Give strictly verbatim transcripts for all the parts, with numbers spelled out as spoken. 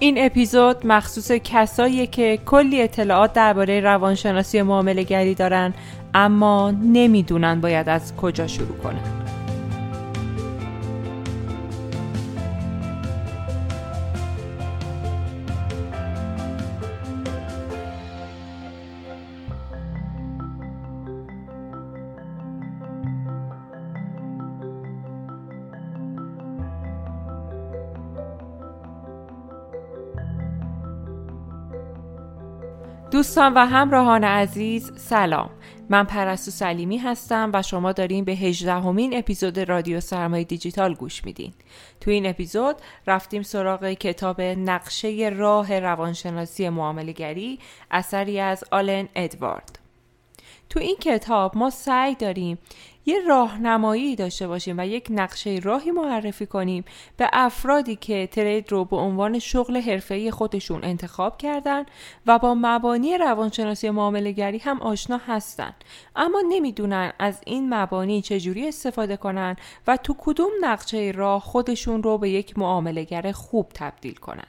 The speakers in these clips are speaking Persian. این اپیزود مخصوص کساییه که کلی اطلاعات درباره روانشناسی معامله گری دارن اما نمیدونن باید از کجا شروع کنن. دوستان و همراهان عزیز سلام، من پرستو سلیمی هستم و شما دارین به هجدهمین اپیزود رادیو سرمایه دیجیتال گوش میدین. تو این اپیزود رفتیم سراغ کتاب نقشه ی راه روانشناسی معامله گری اثری از آلن ادوارد. تو این کتاب ما سعی داریم یه راهنمایی داشته باشیم و یک نقشه راهی معرفی کنیم به افرادی که ترید رو به عنوان شغل حرفه‌ای خودشون انتخاب کردن و با مبانی روانشناسی معامله گری هم آشنا هستن، اما نمیدونن از این مبانی چجوری استفاده کنن و تو کدوم نقشه راه خودشون رو به یک معامله گر خوب تبدیل کنن.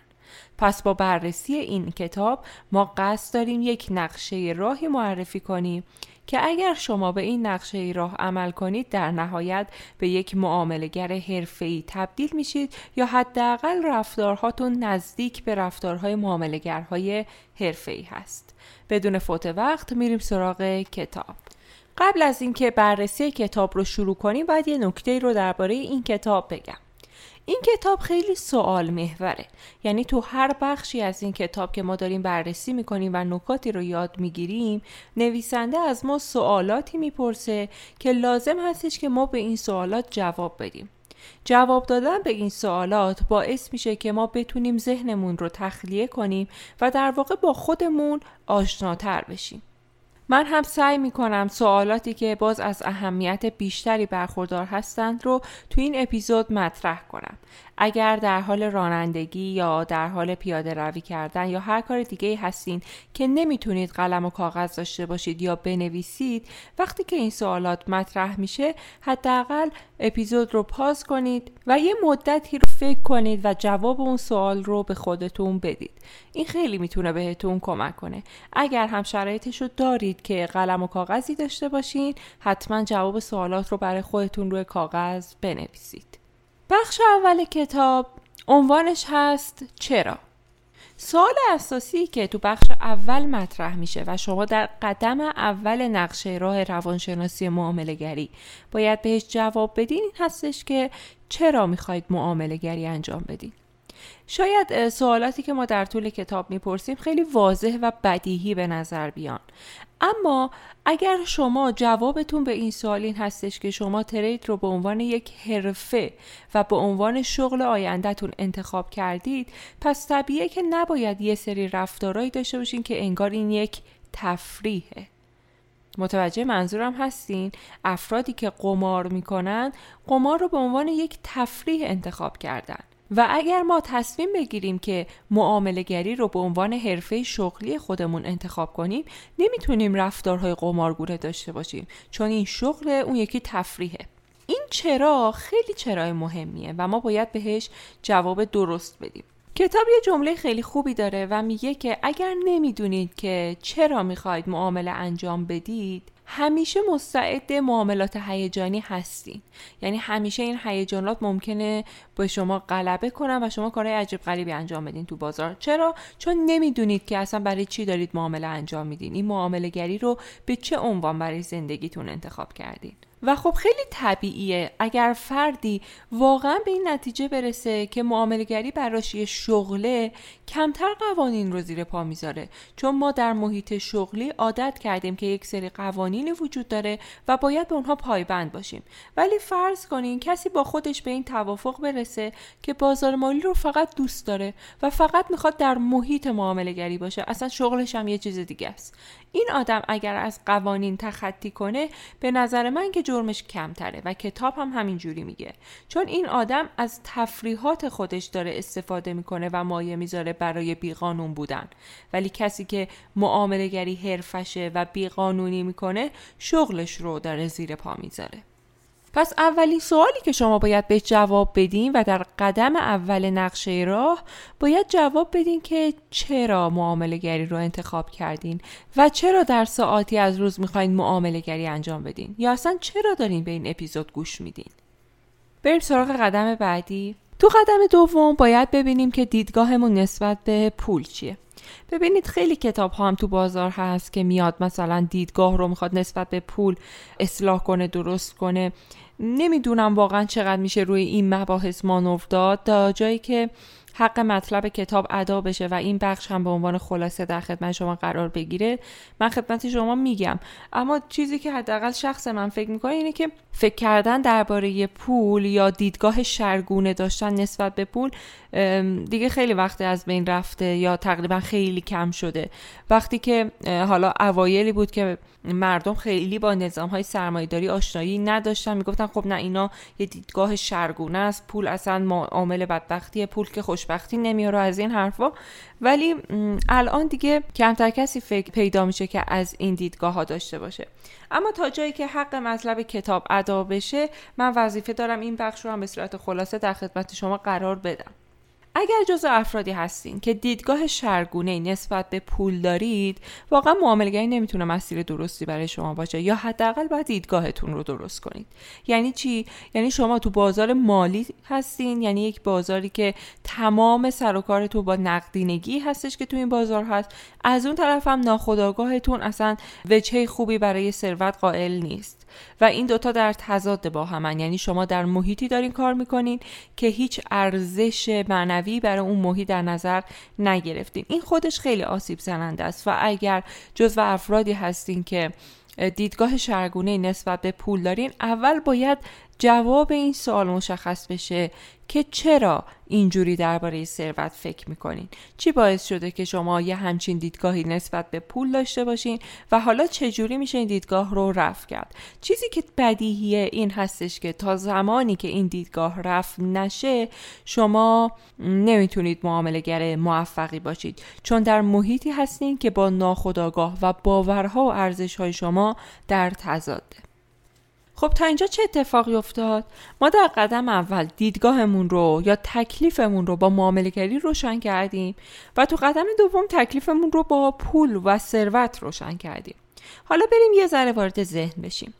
پس با بررسی این کتاب ما قصد داریم یک نقشه راهی معرفی کنیم که اگر شما به این نقشه راه عمل کنید در نهایت به یک معامله‌گر حرفه‌ای تبدیل میشید یا حداقل رفتارهاتون نزدیک به رفتارهای معامله‌گرهای حرفه‌ای هست. بدون فوت وقت میریم سراغ کتاب. قبل از اینکه بررسی کتاب رو شروع کنیم باید یه نکته رو درباره این کتاب بگم. این کتاب خیلی سوال محوره، یعنی تو هر بخشی از این کتاب که ما داریم بررسی میکنیم و نکاتی رو یاد میگیریم نویسنده از ما سوالاتی میپرسه که لازم هستش که ما به این سوالات جواب بدیم. جواب دادن به این سوالات باعث میشه که ما بتونیم ذهنمون رو تخلیه کنیم و در واقع با خودمون آشناتر بشیم. من هم سعی میکنم سوالاتی که باز از اهمیت بیشتری برخوردار هستند رو تو این اپیزود مطرح کنم. اگر در حال رانندگی یا در حال پیاده روی کردن یا هر کار دیگه‌ای هستین که نمیتونید قلم و کاغذ داشته باشید یا بنویسید، وقتی که این سوالات مطرح میشه حداقل اپیزود رو پاز کنید و یه مدتی رو فکر کنید و جواب اون سوال رو به خودتون بدید. این خیلی میتونه بهتون کمک کنه. اگر هم شرایطش رو دارید که قلم و کاغذی داشته باشین، حتما جواب سوالات رو برای خودتون روی کاغذ بنویسید. بخش اول کتاب عنوانش هست چرا؟ سوال اساسی که تو بخش اول مطرح میشه و شما در قدم اول نقشه راه روانشناسی معامله گری باید بهش جواب بدین این هستش که چرا میخواید معامله گری انجام بدین؟ شاید سوالاتی که ما در طول کتاب میپرسیم خیلی واضح و بدیهی به نظر بیان، اما اگر شما جوابتون به این سوال این هستش که شما ترید رو به عنوان یک حرفه و به عنوان شغل آینده‌تون انتخاب کردید، پس طبیعیه که نباید یه سری رفتارهایی داشته باشین که انگار این یک تفریحه. متوجه منظورم هستین؟ افرادی که قمار میکنن قمار رو به عنوان یک تفریح انتخاب کردن و اگر ما تصمیم بگیریم که معامله گری رو به عنوان حرفه شغلی خودمون انتخاب کنیم، نمیتونیم رفتارهای قمارگونه داشته باشیم، چون این شغل اون یکی تفریحه. این چرا خیلی چرای مهمیه و ما باید بهش جواب درست بدیم. کتاب یه جمله خیلی خوبی داره و میگه که اگر نمیدونید که چرا میخواید معامله انجام بدید، همیشه مستعد معاملات هیجانی هستین. یعنی همیشه این هیجانات ممکنه به شما غلبه کنن و شما کارهای عجیب غریبی انجام بدین تو بازار. چرا؟ چون نمیدونید که اصلا برای چی دارید معامله انجام میدین. این معامله گری رو به چه عنوان برای زندگیتون انتخاب کردین؟ و خب خیلی طبیعیه اگر فردی واقعا به این نتیجه برسه که معامله گری براش یه شغله، کمتر قوانین رو زیر پا میذاره، چون ما در محیط شغلی عادت کردیم که یک سری قوانین وجود داره و باید به اونها پایبند باشیم. ولی فرض کنین کسی با خودش به این توافق برسه که بازار مالی رو فقط دوست داره و فقط میخواد در محیط معامله گری باشه، اصلا شغلش هم یه چیز دیگه است. این آدم اگر از قوانین تخطی کنه، به نظر من که جرمش کمتره و کتاب هم همینجوری میگه، چون این آدم از تفریحات خودش داره استفاده میکنه و مایه میذاره برای بیقانون بودن. ولی کسی که معامله گری حرفشه و بیقانونی میکنه، شغلش رو داره زیر پا میذاره. پس اولین سوالی که شما باید به جواب بدین و در قدم اول نقشه راه باید جواب بدین که چرا معامله گری رو انتخاب کردین و چرا در ساعاتی از روز میخواین معامله گری انجام بدین یا اصلا چرا دارین به این اپیزود گوش میدین. بریم سراغ قدم بعدی. تو قدم دوم باید ببینیم که دیدگاهمون نسبت به پول چیه. ببینید خیلی کتاب ها هم تو بازار هست که میاد مثلا دیدگاه رو میخواد نسبت به پول اصلاح کنه، درست کنه. نمیدونم واقعا چقدر میشه روی این مباحث مانور داد تا جایی که حق مطلب کتاب ادا بشه و این بخش هم به عنوان خلاصه در خدمت شما قرار بگیره. من خدمت شما میگم، اما چیزی که حداقل شخص من فکر میکنه اینه که فکر کردن درباره پول یا دیدگاه شرگونه داشتن نسبت به پول دیگه خیلی وقت از بین رفته یا تقریبا خیلی کم شده. وقتی که حالا اوایلی بود که مردم خیلی با نظام‌های سرمایه‌داری آشنایی نداشتن، میگفتن خب نه اینا یه دیدگاه شرگونه است، پول اصلا عامل بدبختیه، پول که خوشبختی نمیاره، از این حرفا. ولی الان دیگه کمتر کسی فکر پیدا میشه که از این دیدگاه ها داشته باشه. اما تا جایی که حق مطلب کتاب ادا بشه، من وظیفه دارم این بخش رو هم به صورت خلاصه در خدمت شما قرار بدم. اگر جزو افرادی هستین که دیدگاه شرگونه‌ای نسبت به پول دارید، واقعا معامله‌گری نمیتونه مسیر درستی برای شما باشه یا حداقل باید دیدگاهتون رو درست کنید. یعنی چی؟ یعنی شما تو بازار مالی هستین، یعنی یک بازاری که تمام سر و کارتون با نقدینگی هستش که تو این بازار هست. از اون طرف هم ناخودآگاهتون اصلا وجهه خوبی برای ثروت قائل نیست و این دوتا در تضاد با همن. یعنی شما در محیطی دارین کار میکنین که هیچ ارزش معنوی برای اون محیط در نظر نگرفتین. این خودش خیلی آسیب زننده است و اگر جزو افرادی هستین که دیدگاه شرگونه‌ای نسبت به پول دارین، اول باید جواب این سوال مشخص بشه که چرا اینجوری درباره ثروت فکر میکنین؟ چی باعث شده که شما یه همچین دیدگاهی نسبت به پول داشته باشین و حالا چجوری میشه این دیدگاه رو رفع کرد؟ چیزی که بدیهیه این هستش که تا زمانی که این دیدگاه رفع نشه، شما نمیتونید معامله‌گر موفقی باشید، چون در محیطی هستین که با ناخودآگاه و باورها و ارزش‌های شما در تضاده. خب تا اینجا چه اتفاقی افتاد؟ ما در قدم اول دیدگاهمون رو یا تکلیفمون رو با معامله گری روشن کردیم و تو قدم دوم تکلیفمون رو با پول و ثروت روشن کردیم. حالا بریم یه ذره وارد ذهن بشیم.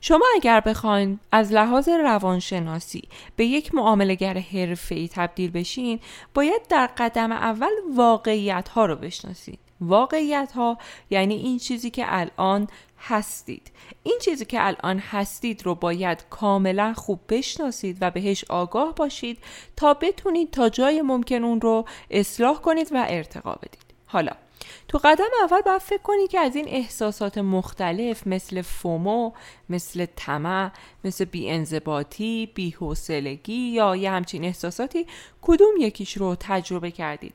شما اگر بخواین از لحاظ روانشناسی به یک معامله گر حرفه‌ای تبدیل بشین، باید در قدم اول واقعیت‌ها رو بشناسید. واقعیت‌ها یعنی این چیزی که الان هستید. این چیزی که الان هستید رو باید کاملا خوب بشناسید و بهش آگاه باشید تا بتونید تا جای ممکن اون رو اصلاح کنید و ارتقا بدید. حالا تو قدم اول باید فکر کنید که از این احساسات مختلف مثل فومو، مثل طمع، مثل بی‌انضباطی، بی‌حوصلگی یا یه همچین احساساتی کدوم یکیش رو تجربه کردید.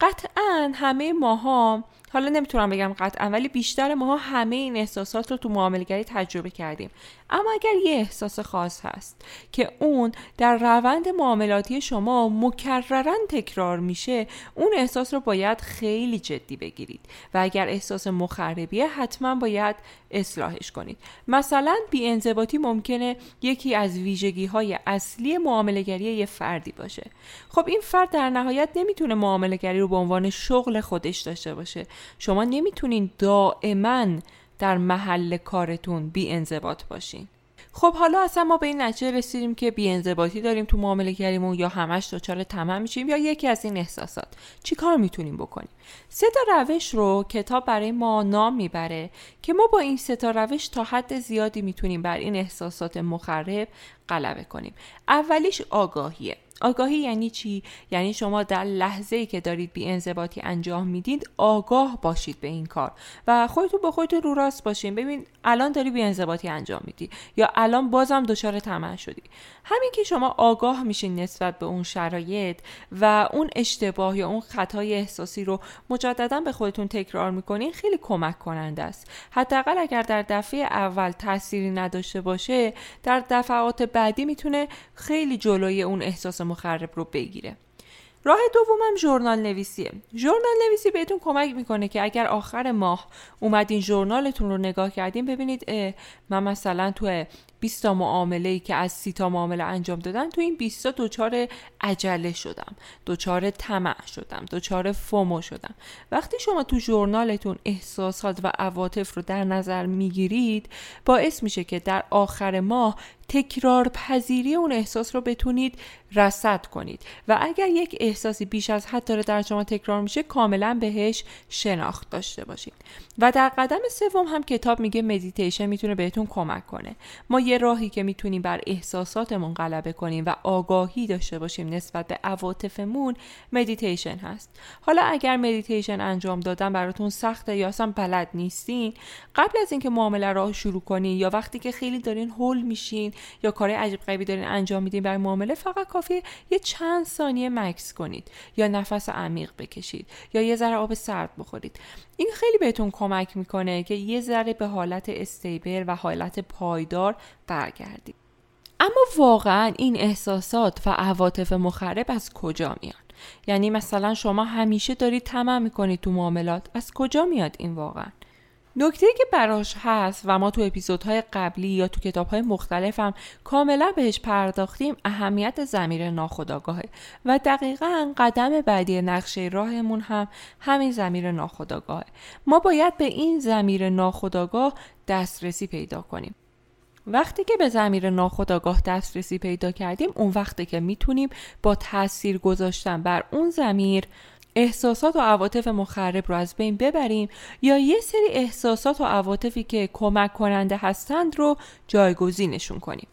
قطعاً همه ماها، حالا نمیتونم بگم قطعاً، ولی بیشتر ماها همه این احساسات رو تو معامله‌گری تجربه کردیم. اما اگر یه احساس خاص هست که اون در روند معاملاتی شما مکرراً تکرار میشه، اون احساس رو باید خیلی جدی بگیرید و اگر احساس مخربیه حتماً باید اصلاحش کنید. مثلا بی‌انضباطی ممکنه یکی از ویژگی‌های اصلی معامله‌گری یه فردی باشه. خب این فرد در نهایت نمیتونه معامله‌گری رو به عنوان شغل خودش داشته باشه. شما نمیتونین دائما در محل کارتون بی انضباط باشین. خب حالا اصلا ما به این نتیجه رسیدیم که بی انضباطی داریم تو معامله گریمون یا همش دچار طمع میشیم یا یکی از این احساسات. چی کار میتونیم بکنیم؟ سه تا روش رو کتاب برای ما نام میبره که ما با این سه تا روش تا حد زیادی میتونیم بر این احساسات مخرب غلبه کنیم. اولیش آگاهیه. آگاهی یعنی چی؟ یعنی شما در لحظه‌ای که دارید بی‌انضباطی انجام میدید آگاه باشید به این کار و خودتون با خودتون رو راست باشین. ببین الان داری بی‌انضباطی انجام میدی یا الان بازم دچار طمع شدی. همین که شما آگاه میشین نسبت به اون شرایط و اون اشتباه یا اون خطای احساسی رو مجددا به خودتون تکرار میکنین، خیلی کمک کننده است. حداقل اگر در دفعه اول تأثیری نداشته باشه، در دفعات بعدی میتونه خیلی جلوی اون احساس مخرب رو بگیره. راه دومم ژورنال نویسیه. ژورنال نویسی بهتون کمک میکنه که اگر آخر ماه اومدین ژورنالتون رو نگاه کردین، ببینید من مثلا تو بیست تا معامله‌ای که از سی تا معامله انجام دادن، تو این بیست تا دوچار عجله شدم، دوچار طمع شدم، دوچار فومو شدم. وقتی شما تو ژورنالتون احساسات و عواطف رو در نظر میگیرید، باعث میشه که در آخر ماه تکرار پذیری اون احساس رو بتونید رصد کنید و اگر یک احساسی بیش از حد داره در شما تکرار میشه، کاملا بهش شناخت داشته باشید. و در قدم سوم هم کتاب میگه مدیتیشن میتونه بهتون کمک کنه. ما یه راهی که میتونیم بر احساساتمون غلبه کنیم و آگاهی داشته باشیم نسبت به عواطفمون، مدیتیشن هست. حالا اگر مدیتیشن انجام دادن براتون سخته یا اصلا بلد نیستین، قبل از اینکه معامله رو شروع کنین یا وقتی که خیلی دارین هول میشین یا کار عجیب غریبی دارین انجام میدین برای معامله، فقط کافیه یه چند ثانیه مکث کنید یا نفس عمیق بکشید یا یه ذره آب سرد بخورید. این خیلی بهتون کمک میکنه که یه ذره به حالت استیبل و حالت پایدار برگردید. اما واقعا این احساسات و عواطف مخرب از کجا میان؟ یعنی مثلا شما همیشه دارید طمع میکنید تو معاملات، از کجا میاد این واقعا؟ نکته‌ای که براش هست و ما تو اپیزودهای قبلی یا تو کتاب‌های مختلف هم کاملا بهش پرداختیم، اهمیت ضمیر ناخودآگاهه و دقیقاً قدم بعدی نقشه راهمون هم همین ضمیر ناخودآگاهه. ما باید به این ضمیر ناخودآگاه دسترسی پیدا کنیم. وقتی که به ضمیر ناخودآگاه دسترسی پیدا کردیم، اون وقته که میتونیم با تأثیر گذاشتن بر اون ضمیر احساسات و عواطف مخرب رو از بین ببریم یا یه سری احساسات و عواطفی که کمک کننده هستند رو جایگزینشون کنیم.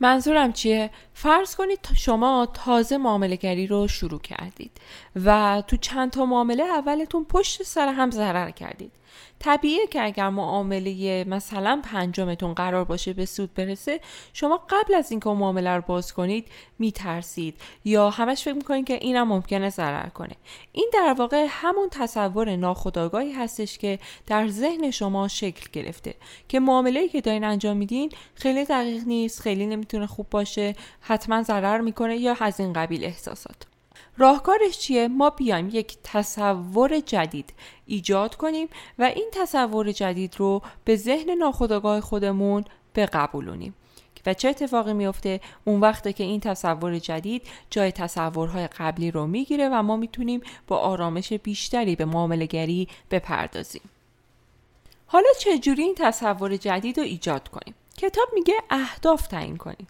منظورم چیه؟ فرض کنید شما تازه معامله گری رو شروع کردید و تو چند تا معامله اولتون پشت سر هم ضرر کردید. طبیعیه که اگر معامله مثلا پنجمتون قرار باشه به سود برسه، شما قبل از اینکه معامله رو باز کنید میترسید یا همش فکر میکنید که اینم ممکنه ضرر کنه. این در واقع همون تصور ناخودآگاهی هستش که در ذهن شما شکل گرفته که معامله‌ای که دارین انجام میدین خیلی دقیق نیست، خیلی نمیتونه خوب باشه، حتما ضرر میکنه یا از این قبیل احساسات. راهکارش چیه؟ ما بیایم یک تصور جدید ایجاد کنیم و این تصور جدید رو به ذهن ناخودآگاه خودمون بقبولونیم. و چه اتفاقی میفته؟ اون وقته که این تصور جدید جای تصورهای قبلی رو میگیره و ما میتونیم با آرامش بیشتری به معامله گری بپردازیم. حالا چجوری این تصور جدید رو ایجاد کنیم؟ کتاب میگه اهداف تعیین کنید.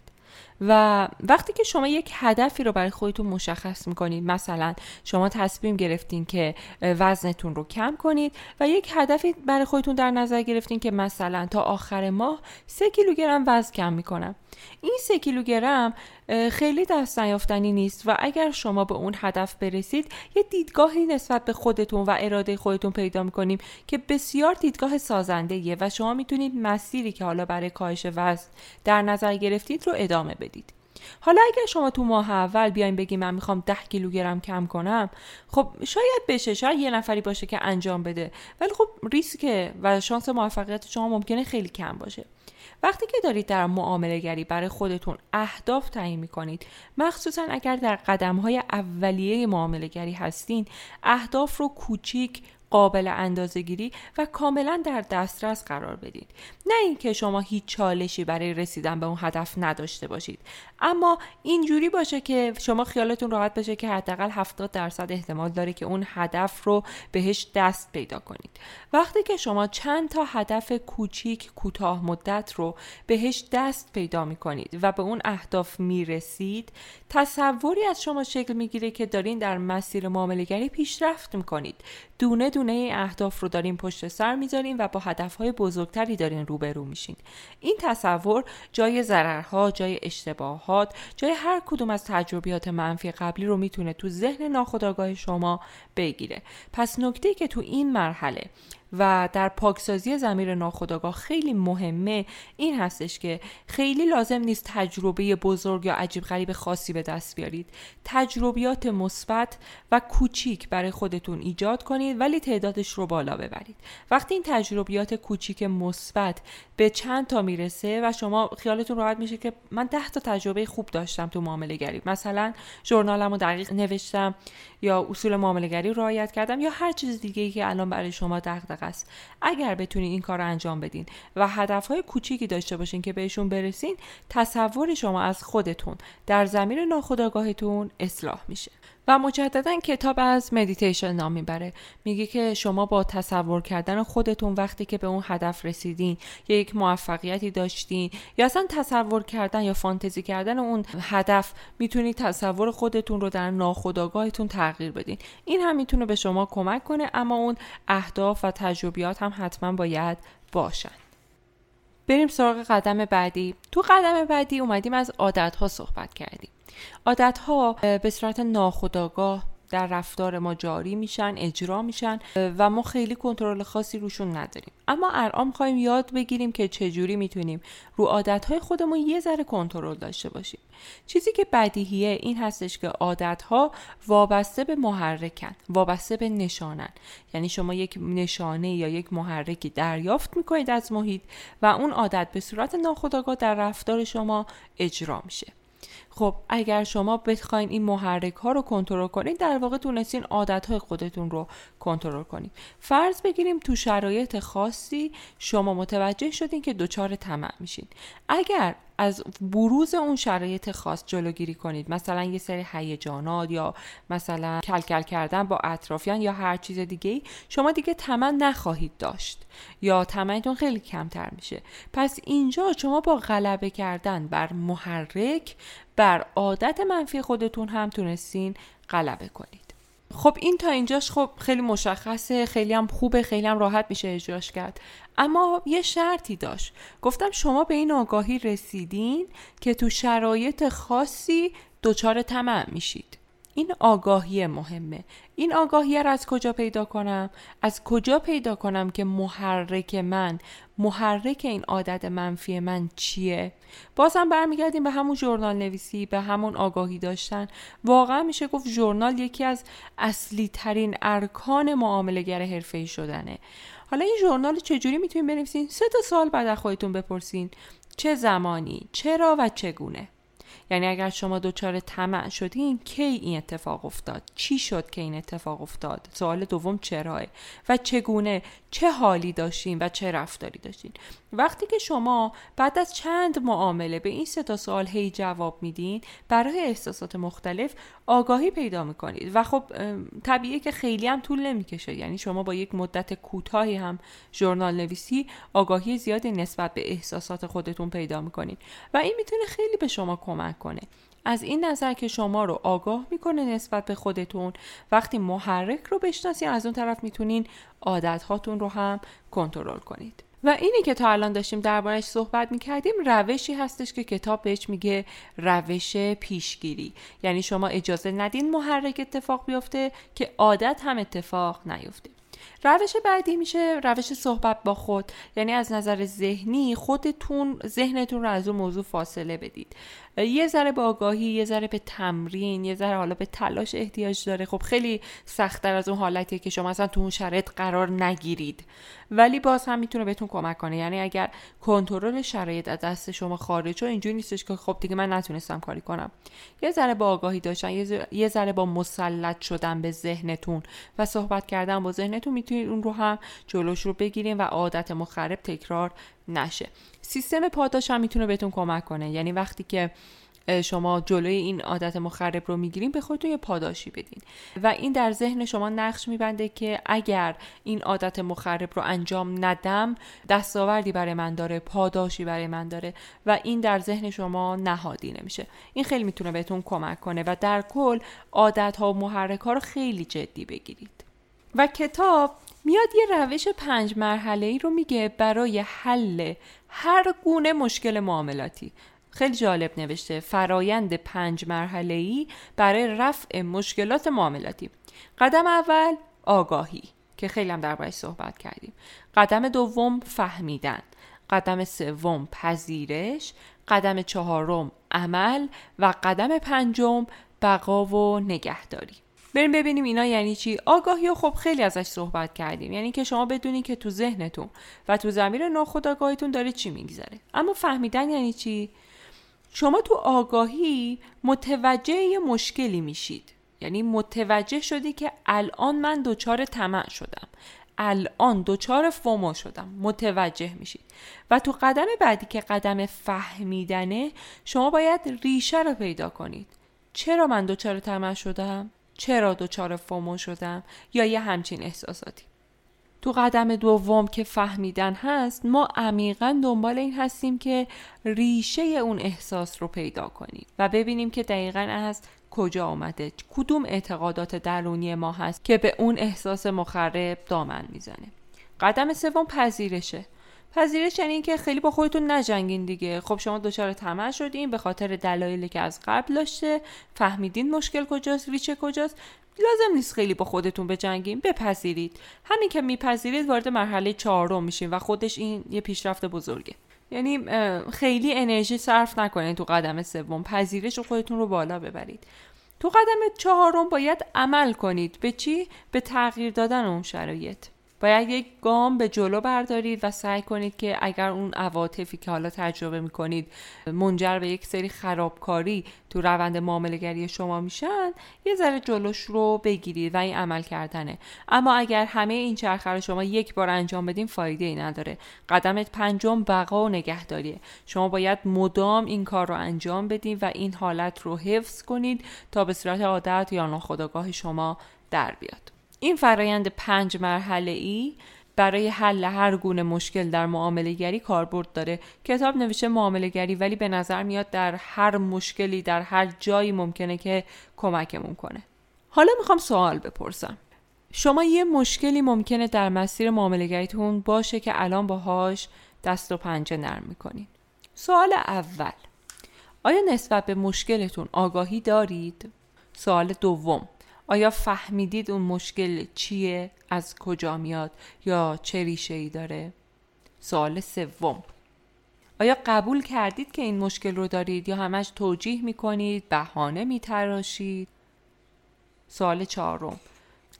و وقتی که شما یک هدفی رو برای خودتون مشخص میکنید، مثلا شما تصمیم گرفتین که وزنتون رو کم کنید و یک هدفی برای خودتون در نظر گرفتین که مثلا تا آخر ماه سه کیلوگرم وزن کم میکنم، این سه کیلوگرم خیلی دست نیافتنی نیست و اگر شما به اون هدف برسید، یه دیدگاهی نسبت به خودتون و اراده خودتون پیدا میکنیم که بسیار دیدگاه سازنده‌ایه و شما میتونید مسیری که حالا برای کاهش وزن در نظر گرفتید رو ادامه بدید. حالا اگر شما تو ماه اول بیاین بگیم من میخوام ده کیلوگرم کم کنم، خب شاید بشه، شاید یه نفری باشه که انجام بده، ولی خب ریسک و شانس موفقیت شما ممکنه خیلی کم باشه. وقتی که دارید در معامله گری برای خودتون اهداف تعیین میکنید، مخصوصا اگر در قدم‌های اولیه معامله گری هستین، اهداف رو کوچیک، قابل اندازه‌گیری و کاملا در دسترس قرار بدید. نه اینکه شما هیچ چالشی برای رسیدن به اون هدف نداشته باشید، اما اینجوری باشه که شما خیالتون راحت باشه که حداقل هفتاد درصد احتمال داره که اون هدف رو بهش دست پیدا کنید. وقتی که شما چند تا هدف کوچیک کوتاه مدت رو بهش دست پیدا می‌کنید و به اون اهداف میرسید، تصوری از شما شکل می‌گیره که دارین در مسیر معامله‌گری پیشرفت می‌کنید. دونه دونه این اهداف رو دارین پشت سر میذارین و با هدفهای بزرگتری دارین روبرو میشین. این تصور جای ضررها، جای اشتباهات، جای هر کدوم از تجربیات منفی قبلی رو میتونه تو ذهن ناخودآگاه شما بگیره. پس نکته‌ای که تو این مرحله و در پاکسازی ضمیر ناخودآگاه خیلی مهمه این هستش که خیلی لازم نیست تجربه بزرگ یا عجیب غریب خاصی به دست بیارید. تجربیات مثبت و کوچیک برای خودتون ایجاد کنید ولی تعدادش رو بالا ببرید. وقتی این تجربیات کوچیک مثبت به چند تا میرسه و شما خیالتون راحت میشه که من ده تا تجربه خوب داشتم تو معامله گری، مثلا ژورنالمو دقیق نوشتم یا اصول معامله گری رعایت کردم یا هر چیز دیگه‌ای که الان برای شما دغدغه موفق است. اگر بتونین این کار رو انجام بدین و هدفهای کوچیکی داشته باشین که بهشون برسین، تصور شما از خودتون در زمین ناخودآگاهتون اصلاح میشه. و مجدداً کتاب از مدیتیشن نام میبره، میگه که شما با تصور کردن خودتون وقتی که به اون هدف رسیدین یا یک موفقیتی داشتین یا اصلا تصور کردن یا فانتزی کردن اون هدف، میتونید تصور خودتون رو در ناخودآگاهتون تغییر بدین. این هم میتونه به شما کمک کنه، اما اون اهداف و تجربیات هم حتما باید باشن. بریم سراغ قدم بعدی. تو قدم بعدی اومدیم از عادت‌ها صحبت کردیم. عادت‌ها به صورت ناخودآگاه در رفتار ما جاری میشن، اجرا میشن و ما خیلی کنترل خاصی روشون نداریم. اما الان می‌خوایم یاد بگیریم که چجوری میتونیم رو عادت‌های خودمون یه ذره کنترل داشته باشیم. چیزی که بدیهیه این هستش که عادت‌ها وابسته به محرکن، وابسته به نشانن. یعنی شما یک نشانه یا یک محرکی دریافت میکنید از محیط و اون عادت به صورت ناخودآگاه در رفتار شما اجرا میشه. خب اگر شما بخواین این محرک ها رو کنترل کنید، در واقع تونستین عادت های خودتون رو کنترل کنید. فرض بگیریم تو شرایط خاصی شما متوجه شدین که دچار طمع میشین. اگر از بروز اون شرایط خاص جلوگیری کنید، مثلا یه سری هیجانات یا مثلا کلکل کردن با اطرافیان یا هر چیز دیگه‌ای، شما دیگه طمع نخواهید داشت یا طمعتون خیلی کمتر میشه. پس اینجا شما با غلبه کردن بر محرک، بر عادت منفی خودتون هم تونستین غلبه کنید. خب این تا اینجاش خب خیلی مشخصه، خیلی هم خوبه، خیلی هم راحت میشه اجراش کرد. اما یه شرطی داشت. گفتم شما به این آگاهی رسیدین که تو شرایط خاصی دچار طمع میشید. این آگاهی مهمه. این آگاهی را از کجا پیدا کنم؟ از کجا پیدا کنم که محرک من، محرک این عادت منفی من چیه؟ بازم برمیگردیم به همون ژورنال نویسی، به همون آگاهی داشتن. واقعا میشه گفت ژورنال یکی از اصلی ترین ارکان معامله گر حرفه‌ای شدنه. حالا این ژورنال چجوری میتونین بنویسین؟ سه تا سوال بعد از خودتون بپرسین: چه زمانی، چرا و چگونه. یعنی اگر شما دوچار طمع شدین، کی این اتفاق افتاد؟ چی شد که این اتفاق افتاد؟ سوال دوم چراه و چگونه، چه حالی داشتین و چه رفتاری داشتین؟ وقتی که شما بعد از چند معامله به این سه تا سوال هی جواب میدین، برای احساسات مختلف آگاهی پیدا میکنید و خب طبیعیه که خیلی هم طول نمیکشه. یعنی شما با یک مدت کوتاهی هم ژورنال نویسی آگاهی زیادی نسبت به احساسات خودتون پیدا میکنید و این میتونه خیلی به شما کمک کنه. از این نظر که شما رو آگاه میکنه نسبت به خودتون، وقتی محرک رو بشناسین، از اون طرف میتونین عادت هاتون رو هم کنترل کنید. و اینی که تا الان داشتیم دربارش صحبت میکردیم روشی هستش که کتاب بهش میگه روش پیشگیری. یعنی شما اجازه ندین محرک اتفاق بیفته که عادت هم اتفاق نیفته. روش بعدی میشه روش صحبت با خود. یعنی از نظر ذهنی خودتون، ذهنتون رو از اون موضوع فاصله بدید. یه ذره به آگاهی، یه ذره به تمرین، یه ذره حالا به تلاش احتیاج داره. خب خیلی سخت‌تر از اون حالتیه که شما اصلا تو اون شرایط قرار نگیرید، ولی باز هم میتونه بهتون کمک کنه. یعنی اگر کنترل شرایط از دست شما خارجه، اینجوری نیستش که خب دیگه من نتونستم کاری کنم. یه ذره با آگاهی داشتن، یه ذره با مسلط شدن به ذهنتون و صحبت کردن با ذهنتون میتونید اون رو هم جلوش رو بگیرید و عادت مخرب تکرار نشه. سیستم پاداش هم میتونه بهتون کمک کنه. یعنی وقتی که شما جلوی این عادت مخرب رو میگیرین، به خودتون یه پاداشی بدین و این در ذهن شما نقش میبنده که اگر این عادت مخرب رو انجام ندم، دستاوردی برای من داره، پاداشی برای من داره و این در ذهن شما نهادینه میشه. این خیلی میتونه بهتون کمک کنه و در کل عادت‌ها و محرک‌ها رو خیلی جدی بگیرید. و کتاب میاد یه روش پنج مرحله‌ای رو میگه برای حل هر گونه مشکل معاملاتی. خیلی جالب نوشته: فرایند پنج مرحله‌ای برای رفع مشکلات معاملاتی. قدم اول آگاهی که خیلی هم دربارش صحبت کردیم. قدم دوم فهمیدن. قدم سوم پذیرش. قدم چهارم عمل و قدم پنجم بقا و نگهداری. بریم ببینیم اینا یعنی چی. آگاهی خب خیلی ازش صحبت کردیم، یعنی که شما بدونید که تو ذهنتون و تو ضمیر ناخودآگاهیتون داره چی میگذره. اما فهمیدن یعنی چی؟ شما تو آگاهی متوجه یه مشکلی میشید. یعنی متوجه شدی که الان من دچار طمع شدم، الان دوچار فومو شدم متوجه میشید. و تو قدم بعدی که قدم فهمیدنه، شما باید ریشه رو پیدا کنید. چرا من دوچار طمع شدم؟ چرا دوچار فومو شدم؟ یا یه همچین احساساتی. تو قدم دوم که فهمیدن هست، ما عمیقاً دنبال این هستیم که ریشه اون احساس رو پیدا کنیم و ببینیم که دقیقاً از کجا آمده، کدوم اعتقادات درونی ما هست که به اون احساس مخرب دامن میزنه. قدم سوم پذیرشه. پذیرش یعنی این که خیلی با خودتون نجنگین دیگه. خب شما دچار طمع شدین به خاطر دلایلی که از قبل داشته، فهمیدین مشکل کجاست، ریشه کجاست. لازم نیست خیلی با خودتون بجنگین، بپذیرید. همین که میپذیرید وارد مرحله چهارم میشین و خودش این یه پیشرفت بزرگه. یعنی خیلی انرژی صرف نکنید تو قدم سوم، پذیرش و خودتون رو بالا ببرید. تو قدم چهارم باید عمل کنید. به چی؟ به تغییر دادن اون شرایط. باید یک گام به جلو بردارید و سعی کنید که اگر اون عواطفی که حالا تجربه میکنید منجر به یک سری خرابکاری تو روند معامله گری شما میشن، یه ذره جلوش رو بگیرید و این عمل کردنه. اما اگر همه این چرخه رو شما یک بار انجام بدین، فایده ای نداره. قدم پنجم بقا و نگهداریه. شما باید مدام این کار رو انجام بدین و این حالت رو حفظ کنید تا به صورت عادت یا ناخودآگاه شما در بیاد. این فرایند پنج مرحله‌ای برای حل هر گونه مشکل در معامله گری کاربرد داره. کتاب نوشته معامله گری، ولی به نظر میاد در هر مشکلی، در هر جایی ممکنه که کمکمون کنه. حالا میخوام سوال بپرسم. شما یه مشکلی ممکنه در مسیر معامله گریتون باشه که الان باهاش دست و پنجه نرم میکنین. سوال اول، آیا نسبت به مشکلتون آگاهی دارید؟ سوال دوم، آیا فهمیدید اون مشکل چیه، از کجا میاد یا چه ریشه‌ای داره؟ سوال سوم، آیا قبول کردید که این مشکل رو دارید یا همش توجیه میکنید، بهانه میتراشید؟ سوال چهارم،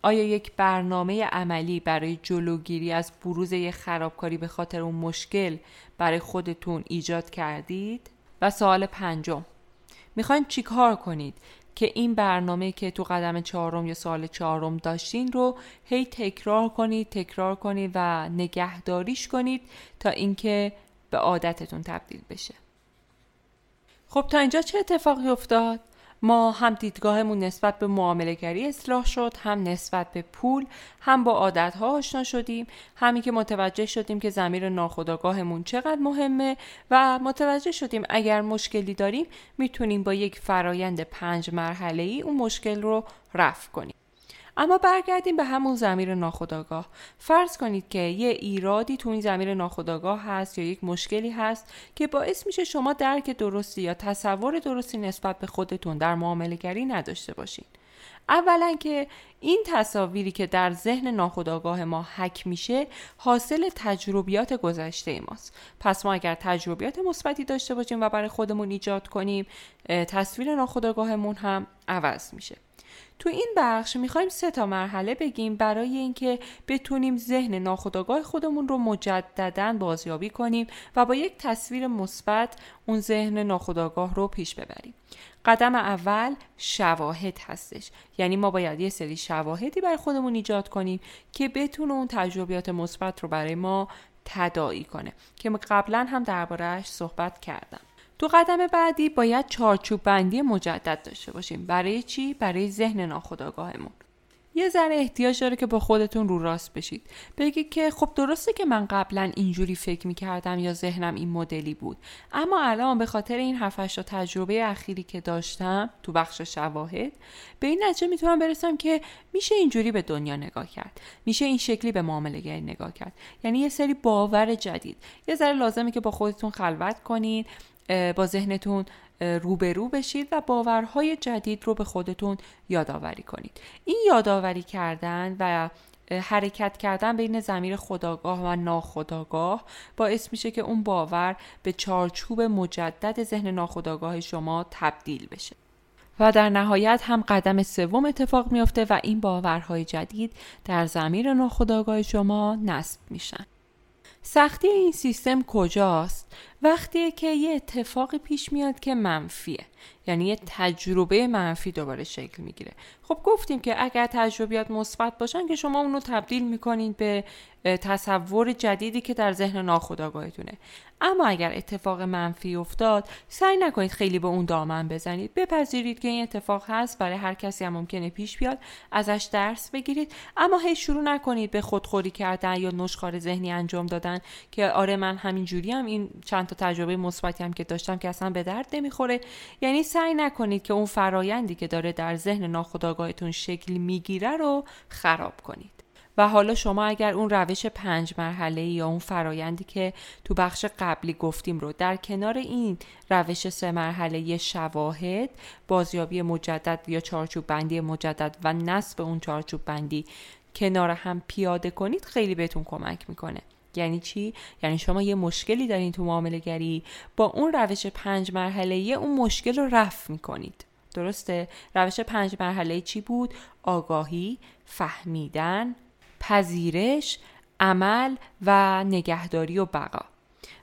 آیا یک برنامه عملی برای جلوگیری از بروز یک خرابکاری به خاطر اون مشکل برای خودتون ایجاد کردید؟ و سوال پنجم، میخواین چی کار کنید که این برنامه که تو قدم چهارم یا سال چهارم داشتین رو هی تکرار کنید، تکرار کنید و نگهداریش کنید تا اینکه به عادتتون تبدیل بشه. خب تا اینجا چه اتفاقی افتاد؟ ما هم دیدگاهمون نسبت به معامله گری اصلاح شد، هم نسبت به پول، هم با عادتها آشنا شدیم، همین که متوجه شدیم که ضمیر ناخودآگاهمون چقدر مهمه و متوجه شدیم اگر مشکلی داریم میتونیم با یک فرایند پنج مرحله‌ای اون مشکل رو رفع کنیم. اما برگردیم به همون ضمیر ناخودآگاه. فرض کنید که یه ایرادی تو این ضمیر ناخودآگاه هست یا یک مشکلی هست که باعث میشه شما درک درستی یا تصور درستی نسبت به خودتون در معامله گری نداشته باشین. اولا که این تصاویری که در ذهن ناخودآگاه ما حک میشه حاصل تجربیات گذشته ماست. پس ما اگر تجربیات مثبتی داشته باشیم و برای خودمون ایجاد کنیم، تصویر ناخودآگاهمون هم عوض میشه. تو این بخش میخوایم سه تا مرحله بگیم برای اینکه بتونیم ذهن ناخودآگاه خودمون رو مجدداً بازیابی کنیم و با یک تصویر مثبت اون ذهن ناخودآگاه رو پیش ببریم. قدم اول شواهد هستش. یعنی ما باید یه سری شواهدی برای خودمون ایجاد کنیم که بتونه اون تجربیات مثبت رو برای ما تداعی کنه که قبلا هم درباره‌اش صحبت کردم. تو قدم بعدی باید چارچوب بندی مجدد داشته باشیم. برای چی؟ برای ذهن ناخودآگاهمون. یه ذره احتیاج داره که با خودتون رو راست بشید. بگید که خب درسته که من قبلا اینجوری فکر می‌کردم یا ذهنم این مدلی بود، اما الان به خاطر این هفت هشت تا تجربه اخیری که داشتم تو بخش شواهد به این نتیجه میتونم برسم که میشه اینجوری به دنیا نگاه کرد، میشه این شکلی به معامله گری نگاه کرد. یعنی یه سری باور جدید. یه ذره لازمه که با خودتون خلوت کنین، با ذهنتون روبرو بشید و باورهای جدید رو به خودتون یادآوری کنید. این یادآوری کردن و حرکت کردن بین ضمیر خودآگاه و ناخودآگاه باعث میشه که اون باور به چارچوب مجدد ذهن ناخودآگاه شما تبدیل بشه. و در نهایت هم قدم سوم اتفاق میفته و این باورهای جدید در ضمیر ناخودآگاه شما نصب میشن. سختی این سیستم کجاست؟ وقتی که یه اتفاقی پیش میاد که منفیه، یعنی یه تجربه منفی دوباره شکل میگیره. خب گفتیم که اگر تجربیات مثبت باشن که شما اونو تبدیل میکنین به تصور جدیدی که در ذهن ناخودآگاهتونه. اما اگر اتفاق منفی افتاد، سعی نکنید خیلی به اون دامن بزنید. بپذیرید که این اتفاق هست، برای هر کسی هم ممکنه پیش بیاد، ازش درس بگیرید. اما هی شروع نکنید به خودخوری کردن یا نشخوار ذهنی انجام دادن که آره من همین جوری هم، این چند تا تجربه مثبتی هم که داشتم که اصلا به درد نمیخوره. یعنی سعی نکنید که اون فرایندی که داره در ذهن ناخودآگاهتون شکل میگیره رو خراب کنید. و حالا شما اگر اون روش پنج مرحله یا اون فرایندی که تو بخش قبلی گفتیم رو در کنار این روش سه مرحله شواهد، بازیابی مجدد یا چارچوب بندی مجدد و نصب اون چارچوب بندی کنار هم پیاده کنید، خیلی بهتون کمک میکنه. یعنی چی؟ یعنی شما یه مشکلی دارین تو معامله گری، با اون روش پنج مرحله اون مشکل رو رفع میکنید. درسته؟ روش پنج مرحله چی بود؟ آگاهی، فهمیدن، پذیرش، عمل و نگهداری و بقا.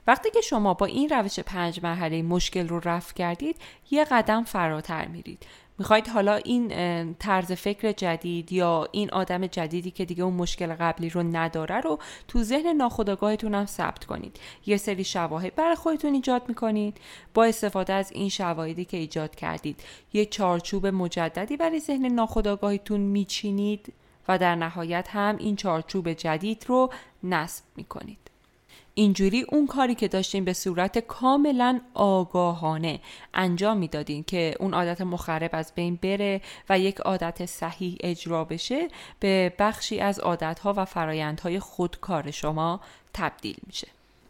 وقتی که شما با این روش پنج مرحله مشکل رو رفع کردید، یه قدم فراتر میرید. میخواید حالا این طرز فکر جدید یا این آدم جدیدی که دیگه اون مشکل قبلی رو نداره رو تو ذهن ناخودآگاهتون هم ثبت کنید. یه سری شواهد برای خودتون ایجاد میکنید. با استفاده از این شواهدی که ایجاد کردید، یه چارچوب مجددی برای ذهن ناخودآگاهتون میچینید و در نهایت هم این چارچوب جدید رو نصب میکنید. اینجوری اون کاری که داشتین به صورت کاملا آگاهانه انجام میدادین که اون عادت مخرب از بین بره و یک عادت صحیح اجرا بشه، به بخشی از عادتها و فرایندهای خودکار شما تبدیل میشه.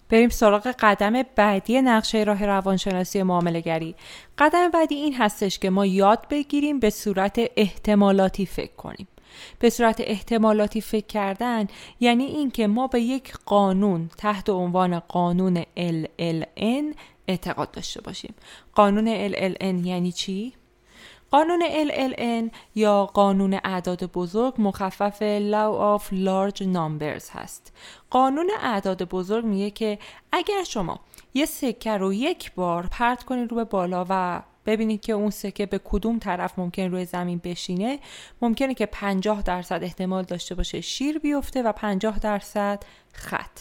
بریم سراغ قدم بعدی نقشه راه روانشناسی معامله گری. قدم بعدی این هستش که ما یاد بگیریم به صورت احتمالاتی فکر کنیم. به صورت احتمالاتی فکر کردن یعنی این که ما به یک قانون تحت عنوان قانون ال ال ان اعتقاد داشته باشیم. قانون ال ال ان یعنی چی؟ قانون ال ال ان یا قانون اعداد بزرگ مخفف Law of Large Numbers هست. قانون اعداد بزرگ میگه که اگر شما یه سکه رو یک بار پرت کنید رو به بالا و ببینید که اون سکه به کدوم طرف ممکن روی زمین بشینه، ممکنه که پنجاه درصد احتمال داشته باشه شیر بیفته و پنجاه درصد خط.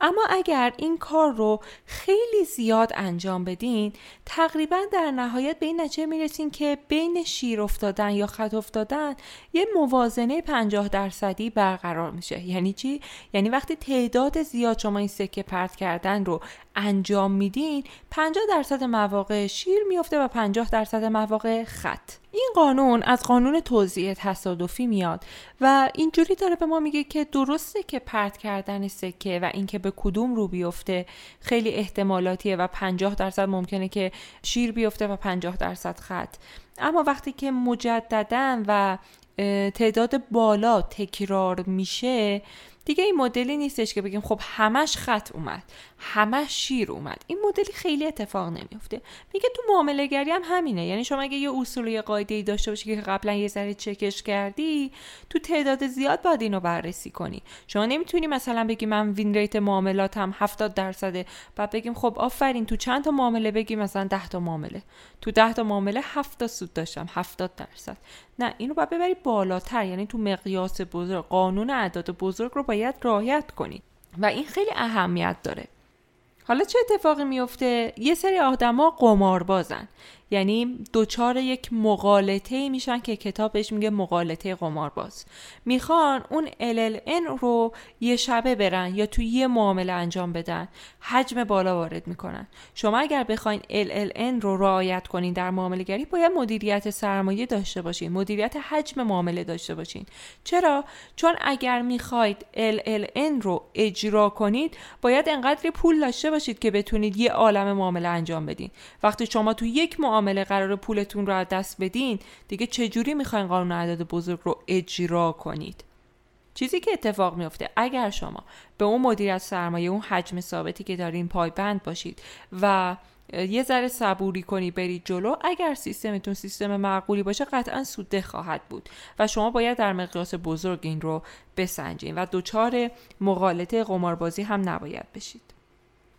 اما اگر این کار رو خیلی زیاد انجام بدین، تقریبا در نهایت به این نتیجه میرسین که بین شیر افتادن یا خط افتادن یه موازنه پنجاه درصدی برقرار میشه. یعنی چی؟ یعنی وقتی تعداد زیاد شما این سکه پرت کردن رو انجام میدین، پنجاه درصد مواقع شیر میفته و پنجاه درصد مواقع خط. این قانون از قانون توزیع تصادفی میاد و اینجوری داره به ما میگه که درسته که پرت کردن سکه و اینکه به کدوم رو بیفته خیلی احتمالاتیه و پنجاه درصد ممکنه که شیر بیفته و پنجاه درصد خط، اما وقتی که مجدداً و تعداد بالا تکرار میشه، دیگه این مدلی نیستش که بگیم خب همش خط اومد، همش شیر اومد. این مدلی خیلی اتفاق نمیفته. میگه تو معامله گری هم همینه. یعنی شما اگه یه اصول و یه قاعده‌ای داشته باشی که قبلا یه ذره چکش کردی، تو تعداد زیاد باید اینو بررسی کنی. شما نمیتونی مثلا بگی من وین ریت معاملاتم هفتاد درصده، بعد بگیم خب آفرین تو چند تا معامله، بگی مثلا ده تا معامله، تو ده تا معامله هفت تا سود داشتم هفتاد درصد. نه، اینو باید ببری بالاتر. یعنی تو مقیاس بزرگ، قانون اعداد بزرگ رو باید رعایت کنید و این خیلی اهمیت داره. حالا چه اتفاقی میفته؟ یه سری آدما قماربازن، یعنی دوچار یک مغالطه‌ای میشن که کتابش میگه مغالطه قمارباز. میخوان اون ال ال ان رو یه شبه برن یا توی یه معامله انجام بدن، حجم بالا وارد میکنن. شما اگر بخواین ال ال ان رو رعایت کنین در معامله گری، باید مدیریت سرمایه داشته باشین، مدیریت حجم معامله داشته باشین. چرا؟ چون اگر میخواید ال ال ان رو اجرا کنید، باید انقدر پول داشته باشید که بتونید یه عالمه معامله انجام بدین. وقتی شما تو یک معامله قرار پولتون رو از دست بدین، دیگه چجوری میخواین قانون اعداد بزرگ رو اجرا کنید؟ چیزی که اتفاق میفته اگر شما به اون مدیریت سرمایه، اون حجم ثابتی که دارین پایبند باشید و یه ذره صبوری کنی برید جلو، اگر سیستمتون سیستم معقولی باشه، قطعا سوده خواهد بود و شما باید در مقیاس بزرگ این رو بسنجین و دوچار مغالطه قماربازی هم نباید بشید.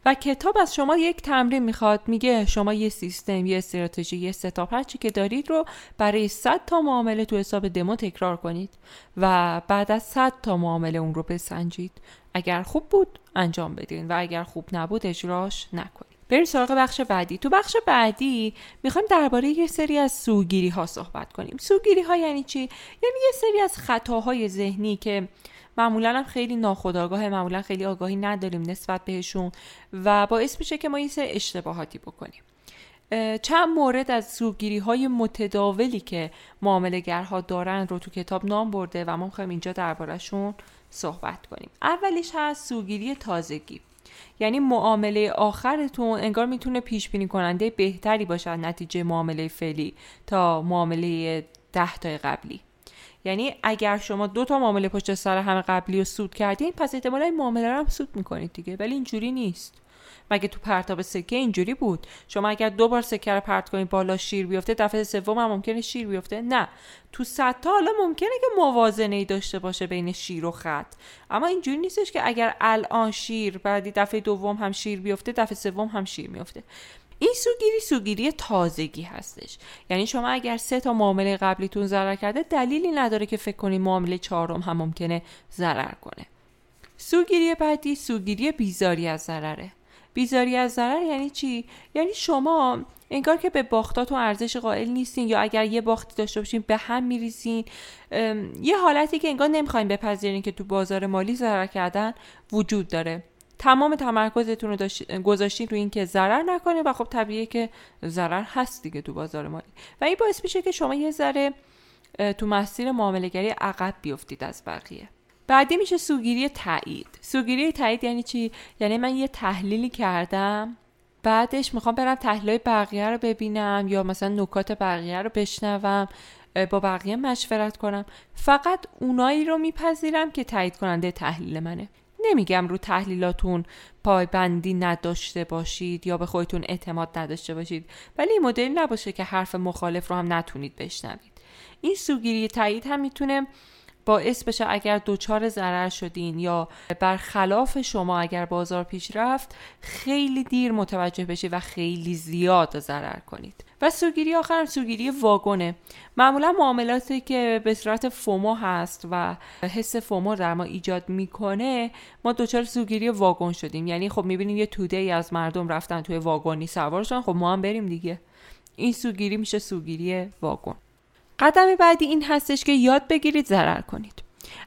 و کتاب از شما یک تمرین میخواد. میگه شما یه سیستم، یه استراتژی، یه ستاپ، هر چی که دارید رو برای صد تا معامله تو حساب دمو تکرار کنید و بعد از صد تا معامله اون رو بسنجید. اگر خوب بود انجام بدین و اگر خوب نبود اجراش نکنید. بریم سراغ بخش بعدی. تو بخش بعدی میخوایم درباره یه سری از سوگیری ها صحبت کنیم. سوگیری ها یعنی چی؟ یعنی یه سری از خطاهای ذهنی که معمولا هم خیلی ناخودآگاه، معمولا خیلی آگاهی نداریم نسبت بهشون و باعث میشه که ما یه سری اشتباهاتی بکنیم. چند مورد از سوگیری های متداولی که معامله گرها دارن رو تو کتاب نام برده و ما میخوایم اینجا دربارهشون صحبت کنیم. اولیش هست سوگیری تازگی. یعنی معامله آخرتون انگار میتونه پیش بینی کننده بهتری باشه نتیجه معامله فعلی تا معامله ده تا قبلی. یعنی اگر شما دو تا معامله پشت سر هم قبلی رو سود کردین، پس احتمالاً این معامله رو هم سود میکنید دیگه. ولی اینجوری نیست. مگه تو پرتاب سکه اینجوری بود؟ شما اگر دو بار سکه رو پرت کنید بالا شیر بیفته، دفعه سوم هم ممکنه شیر بیفته؟ نه. تو صد تا حالا ممکنه که موازنه‌ای داشته باشه بین شیر و خط، اما اینجوری نیستش که اگر الان شیر، بعدی دفعه دوم هم شیر بیفته، دفعه سوم هم شیر میفته. این سوگیری سوگیری تازگی هستش. یعنی شما اگر سه تا معامله قبلیتون ضرر کرده، دلیلی نداره که فکر کنید معامله چهارم هم ممکنه ضرر کنه. سوگیری بعدی سوگیری بیزاری از ضرره. بیزاری از ضرر یعنی چی؟ یعنی شما انگار که به باختاتون ارزش قائل نیستین، یا اگر یه باختی داشته باشین به هم میریزین. یه حالتی که انگار نمیخواین بپذیرین که تو بازار مالی ضرر کردن وجود داره. تمام تمرکزتون رو گذاشتین روی این که ضرر نکنه و خب طبیعیه که ضرر هست دیگه تو بازار مالی و این باعث میشه که شما یه ذره تو مسیر معامله گری عقب بیفتید از بقیه. بعدی میشه سوگیری تایید. سوگیری تایید یعنی چی؟ یعنی من یه تحلیلی کردم، بعدش میخوام برم تحلیلای بقیه رو ببینم یا مثلا نکات بقیه رو بشنوم، با بقیه مشورت کنم. فقط اونایی رو میپذیرم که تایید کننده تحلیل منه. نمیگم رو تحلیلاتون پایبندی نداشته باشید یا به خودتون اعتماد نداشته باشید، ولی این مدل نباشه که حرف مخالف رو هم نتونید بشنوید. این سوگیری تایید هم میتونه باعث بشه اگر دوچار ضرر شدین یا برخلاف شما اگر بازار پیش رفت، خیلی دیر متوجه بشید و خیلی زیاد ضرر کنید. و سوگیری آخرم سوگیری واگونه. معمولا معاملاتی که به صورت فومو هست و حس فومو در ما ایجاد میکنه، ما دوچار سوگیری واگن شدیم. یعنی خب میبینیم یه توده ای از مردم رفتن توی واگونی سوار شدن، خب ما هم بریم دیگه. این سوگیری میشه سوگیری واگن. قدم بعدی این هستش که یاد بگیرید ضرر کنید.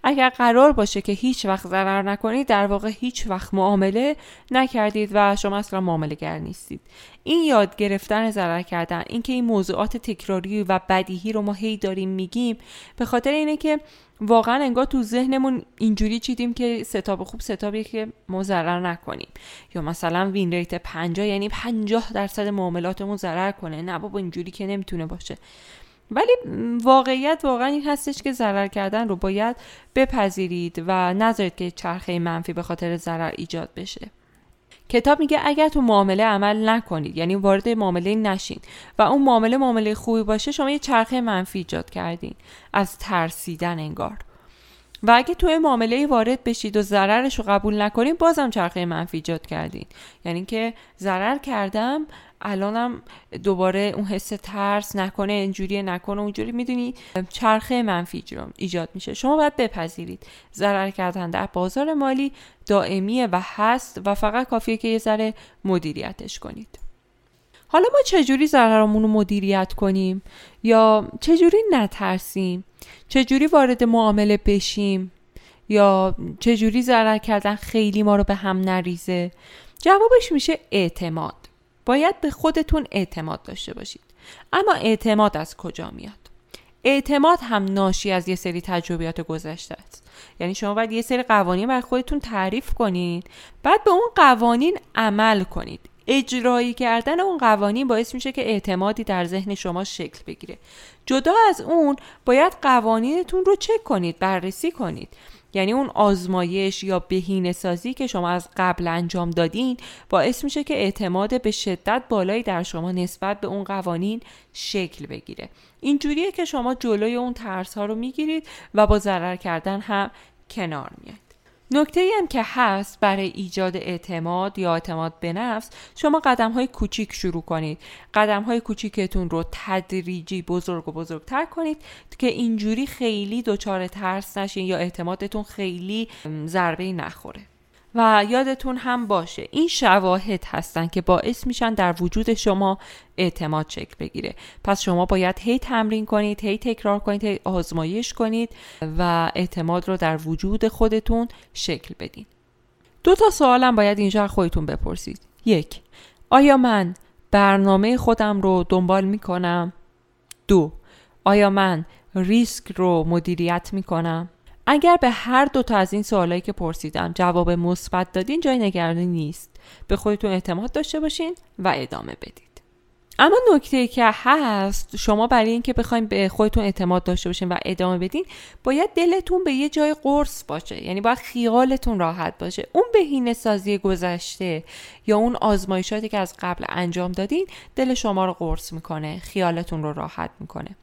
اگر قرار باشه که هیچ وقت ضرر نکنید، در واقع هیچ وقت معامله نکردید و شما اصلا معامله گر نیستید. این یاد گرفتن ضرر کردن، این که این موضوعات تکراری و بدیهی رو ما هی داریم میگیم، به خاطر اینه که واقعا انگار تو ذهنمون اینجوری چیدیم که ستاب خوب ستابیه که ما ضرر نکنیم، یا مثلا وین ریت پنجاه یعنی پنجاه درصد معاملاتمون ضرر کنه. نه بابا، اینجوری که نمیتونه باشه. ولی واقعیت واقعا این هستش که ضرر کردن رو باید بپذیرید و نذارید که چرخه منفی به خاطر ضرر ایجاد بشه. کتاب میگه اگر تو معامله عمل نکنید، یعنی وارد معامله نشین و اون معامله معامله خوبی باشه، شما یه چرخه منفی ایجاد کردین از ترسیدن انگار. و اگه تو این معامله وارد بشید و ضررش رو قبول نکنید، بازم چرخه منفی ایجاد کردین. یعنی که ضرر کردم، الانم دوباره اون حس ترس، نکنه اینجوری، نکنه اونجوری، میدونی چرخه منفی ایجاد میشه. شما باید بپذیرید ضرر کردن در بازار مالی دائمیه و هست و فقط کافیه که یه ذره مدیریتش کنید. حالا ما چجوری ضررمون رو مدیریت کنیم یا چجوری نترسیم؟ چجوری وارد معامله بشیم یا چجوری ضرر کردن خیلی ما رو به هم نریزه؟ جوابش میشه اعتماد. باید به خودتون اعتماد داشته باشید. اما اعتماد از کجا میاد؟ اعتماد هم ناشی از یه سری تجربیات گذشته است. یعنی شما باید یه سری قوانین برای خودتون تعریف کنید، بعد به اون قوانین عمل کنید. اجرایی کردن اون قوانین باعث میشه که اعتمادی در ذهن شما شکل بگیره. جدا از اون باید قوانینتون رو چک کنید، بررسی کنید. یعنی اون آزمایش یا بهینه‌سازی که شما از قبل انجام دادین باعث میشه که اعتماد به شدت بالایی در شما نسبت به اون قوانین شکل بگیره. اینجوریه که شما جلوی اون ترس ها رو میگیرید و با ضرر کردن هم کنار میاید. نکته‌ای هم که هست برای ایجاد اعتماد یا اعتماد به نفس، شما قدم‌های کوچیک شروع کنید. قدم‌های کوچیکتون رو تدریجی بزرگ و بزرگتر کنید که اینجوری خیلی دچار ترس نشین یا اعتمادتون خیلی ضربه نخوره. و یادتون هم باشه این شواهد هستن که باعث میشن در وجود شما اعتماد شکل بگیره. پس شما باید هی تمرین کنید، هی تکرار کنید، هی آزمایش کنید و اعتماد رو در وجود خودتون شکل بدین. دو تا سوالم باید اینجا خودتون بپرسید. یک، آیا من برنامه خودم رو دنبال میکنم؟ دو، آیا من ریسک رو مدیریت میکنم؟ اگر به هر دو تا از این سوالایی که پرسیدم جواب مثبت دادین جای نگرانی نیست. به خودتون اعتماد داشته باشین و ادامه بدید. اما نکته‌ای که هست، شما برای اینکه بخواید به خودتون اعتماد داشته باشین و ادامه بدین، باید دلتون به یه جای قرص باشه. یعنی باید خیالتون راحت باشه. اون بهینه‌سازی گذشته یا اون آزمایشاتی که از قبل انجام دادین، دل شما رو قرص می‌کنه، خیالتون رو راحت می‌کنه.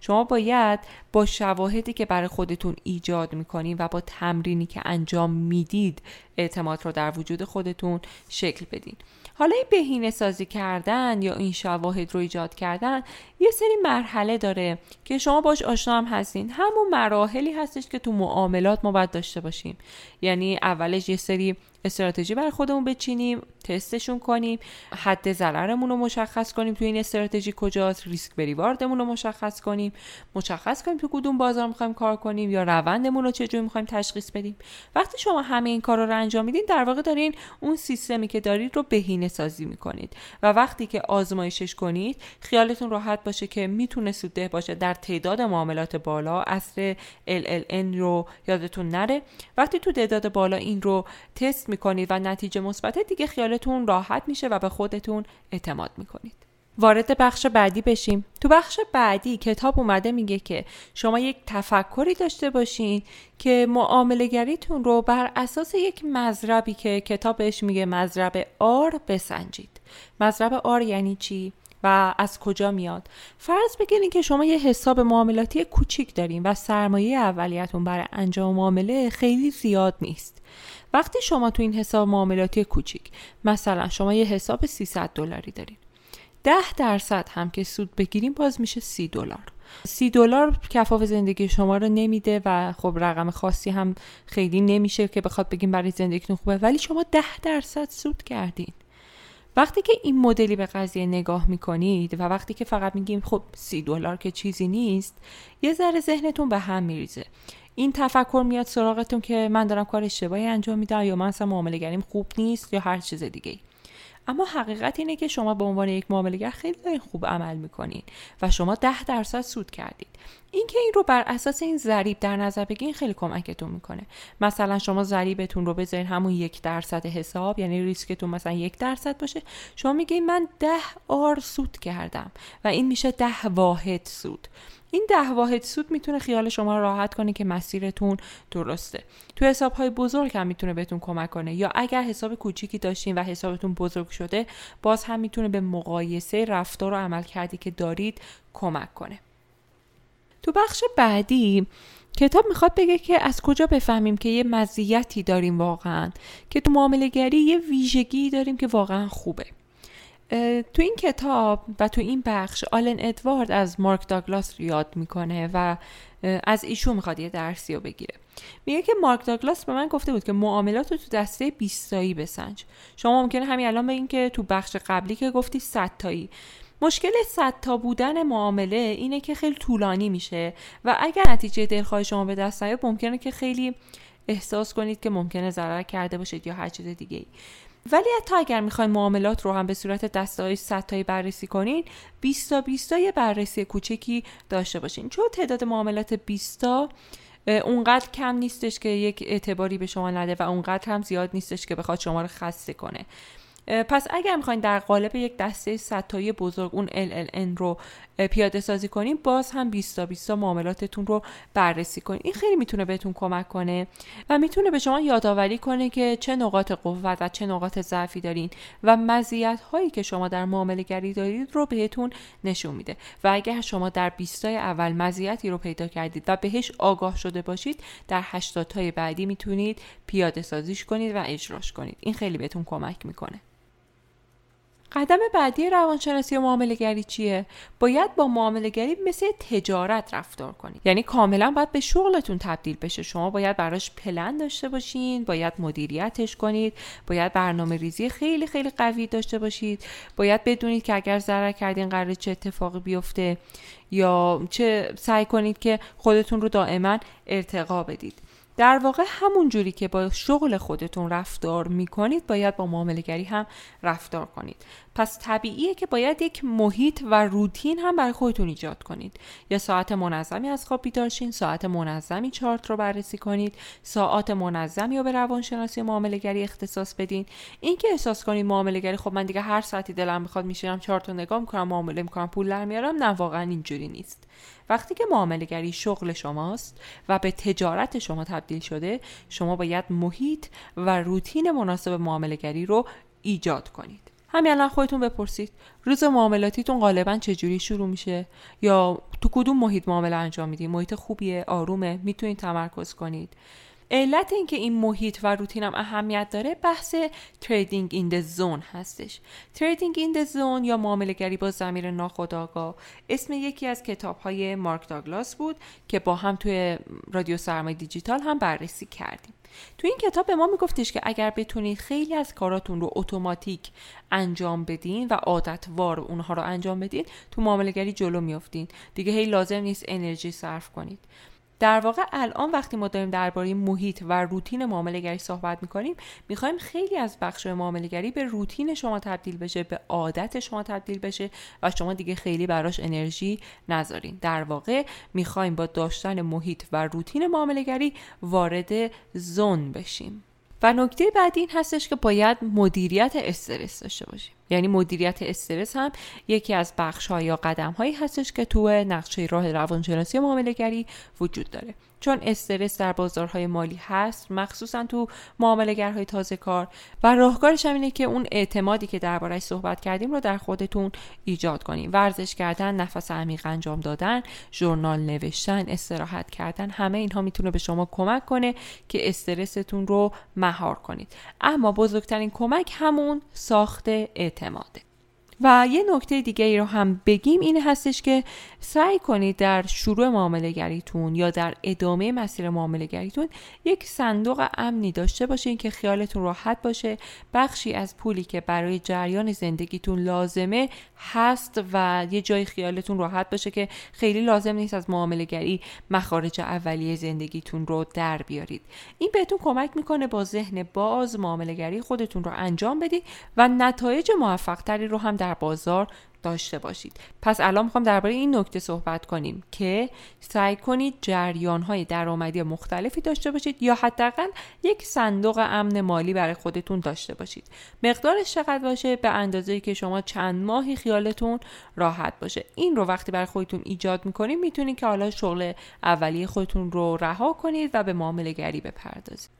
شما باید با شواهدی که برای خودتون ایجاد میکنین و با تمرینی که انجام میدید اعتماد رو در وجود خودتون شکل بدین. حالا این بهینه سازی کردن یا این شواهد رو ایجاد کردن یه سری مرحله داره که شما باش آشنا هم هستین. همون مراحلی هستش که تو معاملات ما باید داشته باشیم. یعنی اولش یه سری استراتژی برای خودمون بچینیم، تستشون کنیم، حد ضررمون رو مشخص کنیم تو این استراتژی کجاست، ریسک به ریواردمون رو مشخص کنیم، مشخص کنیم تو کدوم بازار می‌خوایم کار کنیم یا روندمون رو چجوری می‌خوایم تشخیص بدیم. وقتی شما همه این کارا رو انجام میدین، در واقع دارین اون سیستمی که دارید رو بهینه‌سازی می‌کنید و وقتی که آزمایشش کنید، خیالتون راحت باشه که میتونه سودده باشه در تعداد معاملات بالا. اصل ال ال ان رو یادتون نره. وقتی تو تعداد بالا این رو تست میکنید و نتیجه مثبته، دیگه خیالتون راحت میشه و به خودتون اعتماد میکنید. وارد بخش بعدی بشیم. تو بخش بعدی کتاب اومده میگه که شما یک تفکری داشته باشین که معامله گریتون رو بر اساس یک مضربی که کتابش میگه مضرب آر بسنجید. مضرب آر یعنی چی؟ و از کجا میاد؟ فرض بگیرین که شما یه حساب معاملاتی کوچیک دارین و سرمایه اولیه‌تون برای انجام معامله خیلی زیاد نیست. وقتی شما تو این حساب معاملاتی کوچیک، مثلا شما یه حساب سیصد دلاری دارین، ده درصد هم که سود بگیریم باز میشه سی دلار. سی دلار کفاف زندگی شما رو نمیده و خب رقم خاصی هم خیلی نمیشه که بخواد بگیم برای زندگیتون خوبه، ولی شما ده درصد سود کردین. وقتی که این مدلی به قضیه نگاه میکنید و وقتی که فقط میگیم خب سی دلار که چیزی نیست، یه ذره ذهنتون به هم میریزه. این تفکر میاد سراغتون که من دارم کار اشتباهی انجام میدم یا من اصلا معامله گریم خوب نیست یا هر چیز دیگه. اما حقیقت اینه که شما به عنوان یک معامله گر خیلی خوب عمل میکنین و شما ده درصد سود کردید. اینکه این رو بر اساس این ضریب در نظر بگیرین خیلی کمکتون میکنه. مثلا شما ضریبتون رو بذارین همون یک درصد حساب، یعنی ریسکتون مثلا یک درصد باشه، شما میگین من ده آر سود کردم و این میشه ده واحد سود. این ده واحد سود میتونه خیال شما راحت کنه که مسیرتون درسته. تو حساب‌های بزرگ هم میتونه بهتون کمک کنه، یا اگر حساب کوچیکی داشتین و حسابتون بزرگ شده، باز هم میتونه به مقایسه رفتار و عملکردی که دارید کمک کنه. تو بخش بعدی کتاب میخواد بگه که از کجا بفهمیم که یه مزیتی داریم واقعا، که تو معامله گری یه ویژگی داریم که واقعا خوبه. تو این کتاب و تو این بخش آلن ادوارد از مارک داگلاس یاد میکنه و از ایشون میخواد یه درسی رو بگیره. میگه که مارک داگلاس به من گفته بود که معاملات رو تو دسته بیست تایی بسنج. شما ممکنه همین الان بگین که تو بخش قبلی که گفتی صد تایی. مشکل صد تا بودن معامله اینه که خیلی طولانی میشه و اگر نتیجه دلخواه شما به دست نیاد، ممکنه که خیلی احساس کنید که ممکنه ضرر کرده باشید یا هر چیز دیگه‌ای. ولی حتی اگر میخواین معاملات رو هم به صورت دسته‌های صدتایی بررسی کنین، بیست تا بیست تا یه بررسی کوچکی داشته باشین، چون تعداد معاملات بیست تا اونقدر کم نیستش که یک اعتباری به شما نده و اونقدر هم زیاد نیستش که بخواد شما رو خسته کنه. پس اگر میخواین در قالب یک دسته صدتایی بزرگ اون ال ال ان رو پیاده سازی کنین، باز هم بیست تا بیست معاملاتتون رو بررسی کنین. این خیلی میتونه بهتون کمک کنه و میتونه به شما یادآوری کنه که چه نقاط قوت و چه نقاط ضعفی دارین و مزیت‌هایی که شما در معامله گری دارید رو بهتون نشون میده. و اگه شما در بیست تای اول مزیتی رو پیدا کردید و بهش آگاه شده باشید، در هشتاد تای بعدی میتونید پیاده سازیش کنید و اجراش کنید. این خیلی بهتون کمک میکنه. قدم بعدی روانشناسی معامله گری چیه؟ باید با معامله گری مثل تجارت رفتار کنید. یعنی کاملا باید به شغلتون تبدیل بشه. شما باید براش پلن داشته باشین، باید مدیریتش کنید، باید برنامه ریزی خیلی خیلی قوی داشته باشید، باید بدونید که اگر ضرر کردین قراره چه اتفاقی بیفته، یا چه سعی کنید که خودتون رو دائما ارتقا بدید. در واقع همون جوری که با شغل خودتون رفتار میکنید، باید با معامله گری هم رفتار کنید. پس طبیعیه که باید یک محیط و روتین هم برای خودتون ایجاد کنید. یا ساعت منظمی از خواب بیدار شین، ساعت منظمی چارت رو بررسی کنید، ساعت منظمی رو به روانشناسی معامله گری اختصاص بدین. این که احساس کنید معامله گری خب من دیگه هر ساعتی دلم بخواد میشینم چارت رو نگاه میکنم معامله میکنم پول در میارم، نه، واقعا اینجوری نیست. وقتی که معامله گری شغل شماست و به تجارت شما تبدیل شده، شما باید محیط و روتین مناسب معامله گری رو ایجاد کنید. همین الان خودتون بپرسید روز معاملاتیتون غالباً چجوری شروع میشه، یا تو کدوم محیط معامله انجام میدید؟ محیط خوبیه، آرومه، میتونید تمرکز کنید. علت این که این محیط و روتین هم اهمیت داره بحث تریدینگ این د زون هستش. تریدینگ این د زون یا معامله گری با ضمیر ناخودآگاه اسم یکی از کتاب‌های مارک داگلاس بود که با هم توی رادیو سرمایه دیجیتال هم بررسی کردیم. تو این کتاب به ما میگفتش که اگر بتونید خیلی از کاراتون رو اتوماتیک انجام بدین و عادتوار اونها رو انجام بدین، تو معامله گری جلو میافتین. دیگه هی لازم نیست انرژی صرف کنید. در واقع الان وقتی ما داریم درباره محیط و روتین معامله گری صحبت می‌کنیم، می‌خوایم خیلی از بخش‌های معامله گری به روتین شما تبدیل بشه، به عادت شما تبدیل بشه و شما دیگه خیلی براش انرژی نذارین. در واقع می‌خوایم با داشتن محیط و روتین معامله گری وارد زون بشیم. و نکته بعدی این هستش که باید مدیریت استرس داشته باشیم. یعنی مدیریت استرس هم یکی از بخش‌ها یا قدم‌هایی هستش که تو نقشه راه روانشناسی معامله گری وجود داره. چون استرس در بازارهای مالی هست، مخصوصا تو معامله‌گرهای تازه کار، و راهکارش هم اینه که اون اعتمادی که درباره‌اش صحبت کردیم رو در خودتون ایجاد کنین. ورزش کردن، نفس عمیق انجام دادن، ژورنال نوشتن، استراحت کردن، همه اینها میتونه به شما کمک کنه که استرستون رو مهار کنید. اما بزرگترین کمک همون ساخت اعتماده. و یه نکته دیگه ای رو هم بگیم این هستش که سعی کنید در شروع معامله گریتون یا در ادامه مسیر معامله گریتون یک صندوق امنی داشته باشین که خیالتون راحت باشه بخشی از پولی که برای جریان زندگیتون لازمه هست و یه جای خیالتون راحت باشه که خیلی لازم نیست از معامله گری مخارج اولیه زندگیتون رو در بیارید. این بهتون کمک میکنه با ذهن باز معامله گری خودتون رو انجام بدید و نتایج موفق تری رو هم در بازار داشته باشید. پس الان میخوام درباره این نکته صحبت کنیم که سعی کنید جریان‌های درآمدی مختلفی داشته باشید یا حداقل یک صندوق امن مالی برای خودتون داشته باشید. مقدارش چقدر باشه؟ به اندازه‌ای که شما چند ماهی خیالتون راحت باشه. این رو وقتی برای خودتون ایجاد می‌کنید، می‌تونید که حالا شغل اولیه خودتون رو رها کنید و به معامله گری بپردازید.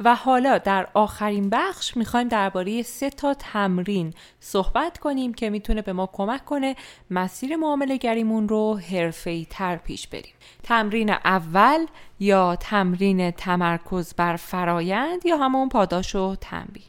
و حالا در آخرین بخش میخوایم درباره سه تا تمرین صحبت کنیم که میتونه به ما کمک کنه مسیر معامله گریمون رو حرفه‌ای تر پیش بریم. تمرین اول یا تمرین تمرکز بر فرایند یا همون پاداش و تنبیه.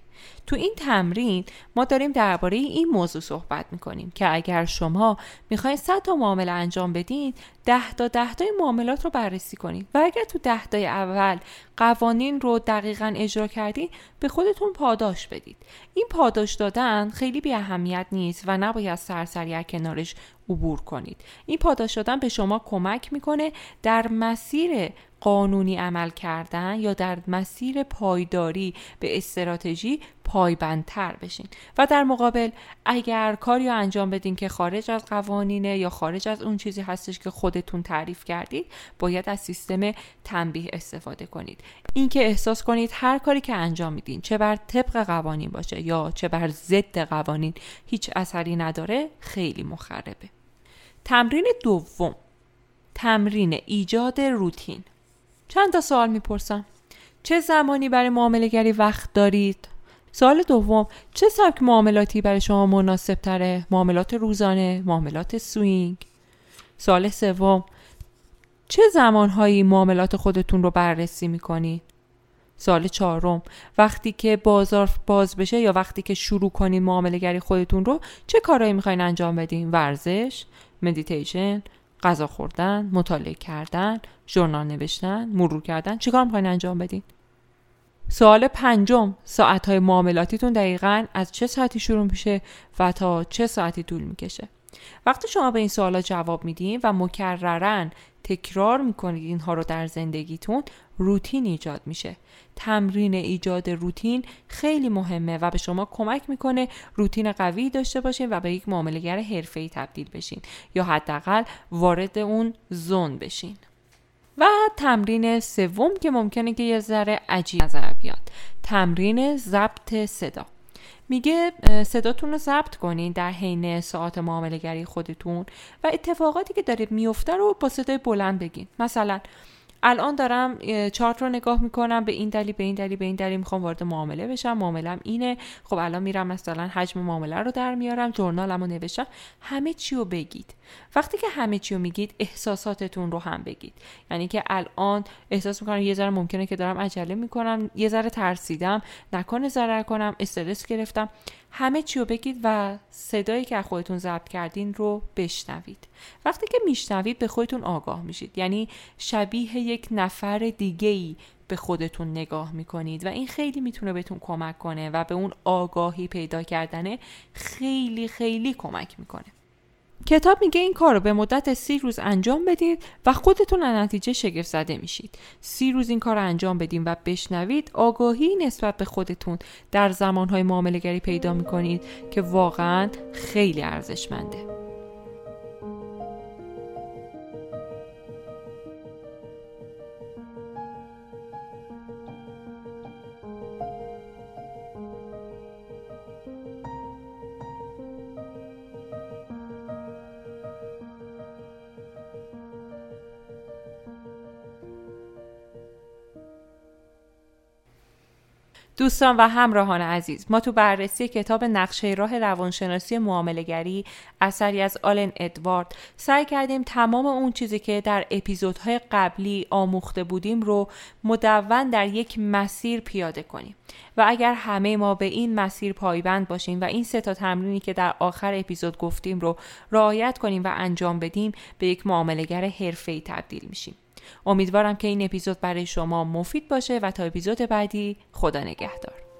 تو این تمرین ما داریم درباره این موضوع صحبت میکنیم که اگر شما میخواین صد تا معامله انجام بدین، ده تا ده تا معاملات رو بررسی کنید و اگر تو ده تا اول قوانین رو دقیقاً اجرا کردین، به خودتون پاداش بدید. این پاداش دادن خیلی بی اهمیت نیست و نباید سرسری از کنارش عبور کنید. این پاداش دادن به شما کمک میکنه در مسیر قانونی عمل کردن یا در مسیر پایداری به استراتژی پایبندتر بشین. و در مقابل اگر کاری رو انجام بدین که خارج از قوانینه یا خارج از اون چیزی هستش که خودتون تعریف کردید، باید از سیستم تنبیه استفاده کنید. اینکه احساس کنید هر کاری که انجام میدین، چه بر طبق قوانین باشه یا چه بر ضد قوانین، هیچ اثری نداره، خیلی مخربه. تمرین دوم، تمرین ایجاد روتین. چند تا سوال میپرسم. چه زمانی برای معامله گری وقت دارید؟ سوال دوم، چه سبک معاملاتی برای شما مناسب تره؟ معاملات روزانه، معاملات سوینگ؟ سوال سوم، چه زمانهایی معاملات خودتون رو بررسی میکنید؟ سوال چهارم، وقتی که بازار باز بشه یا وقتی که شروع کنید معامله گری خودتون رو چه کارهایی میخواین انجام بدین؟ ورزش، مدیتیشن، غذا خوردن، مطالعه کردن، ژورنال نوشتن، مرور کردن، چیکار میخواین انجام بدین؟ سوال پنجم، ساعت‌های معاملاتیتون دقیقاً از چه ساعتی شروع میشه و تا چه ساعتی طول میکشه؟ وقتی شما به این سوالا جواب میدین و مکرراً تکرار میکنید اینها رو در زندگیتون، روتین ایجاد میشه. تمرین ایجاد روتین خیلی مهمه و به شما کمک میکنه روتین قوی داشته باشین و به یک معامله گر حرفه‌ای تبدیل بشین یا حداقل وارد اون زون بشین. و تمرین سوم که ممکنه که یه ذره عجیب نظر بیاد، تمرین ضبط صدا. میگه صداتون رو ضبط کنین در حین ساعات معامله گری خودتون و اتفاقاتی که داره میفته رو با صدای بلند بگین. مثلا الان دارم چارت رو نگاه میکنم، به این دلیل به این دلیل به این دلیل میخوام وارد معامله بشم، معاملم اینه، خب الان میرم مثلا حجم معامله رو در میارم، ژورنالمو نوشتم. همه چی رو بگید. وقتی که همه چی رو میگید احساساتتون رو هم بگید. یعنی که الان احساس میکنم یه ذره ممکنه که دارم عجله میکنم، یه ذره ترسیدم، نکنه ضرر کنم، استرس گرفتم. همه چی رو بگید و صدایی که خودتون ضبط کردین رو بشنوید. وقتی که میشنوید به خودتون آگاه میشید. یعنی شبیه یک نفر دیگه‌ای به خودتون نگاه میکنید و این خیلی میتونه بهتون کمک کنه و به اون آگاهی پیدا کردنه خیلی خیلی کمک میکنه. کتاب میگه این کار رو به مدت سی روز انجام بدید و خودتون از نتیجه شگفت زده میشید. سی روز این کار رو انجام بدید و بشنوید، آگاهی نسبت به خودتون در زمانهای معامله گری پیدا میکنید که واقعا خیلی ارزشمنده. دوستان و همراهان عزیز، ما تو بررسی کتاب نقشه راه روانشناسی معامله گری اثری از آلن ادوارد سعی کردیم تمام اون چیزی که در اپیزودهای قبلی آموخته بودیم رو مدون در یک مسیر پیاده کنیم و اگر همه ما به این مسیر پایبند باشیم و این سه تا تمرینی که در آخر اپیزود گفتیم رو رعایت کنیم و انجام بدیم، به یک معامله گر حرفه‌ای تبدیل میشیم. امیدوارم که این اپیزود برای شما مفید باشه و تا اپیزود بعدی، خدا نگهدار.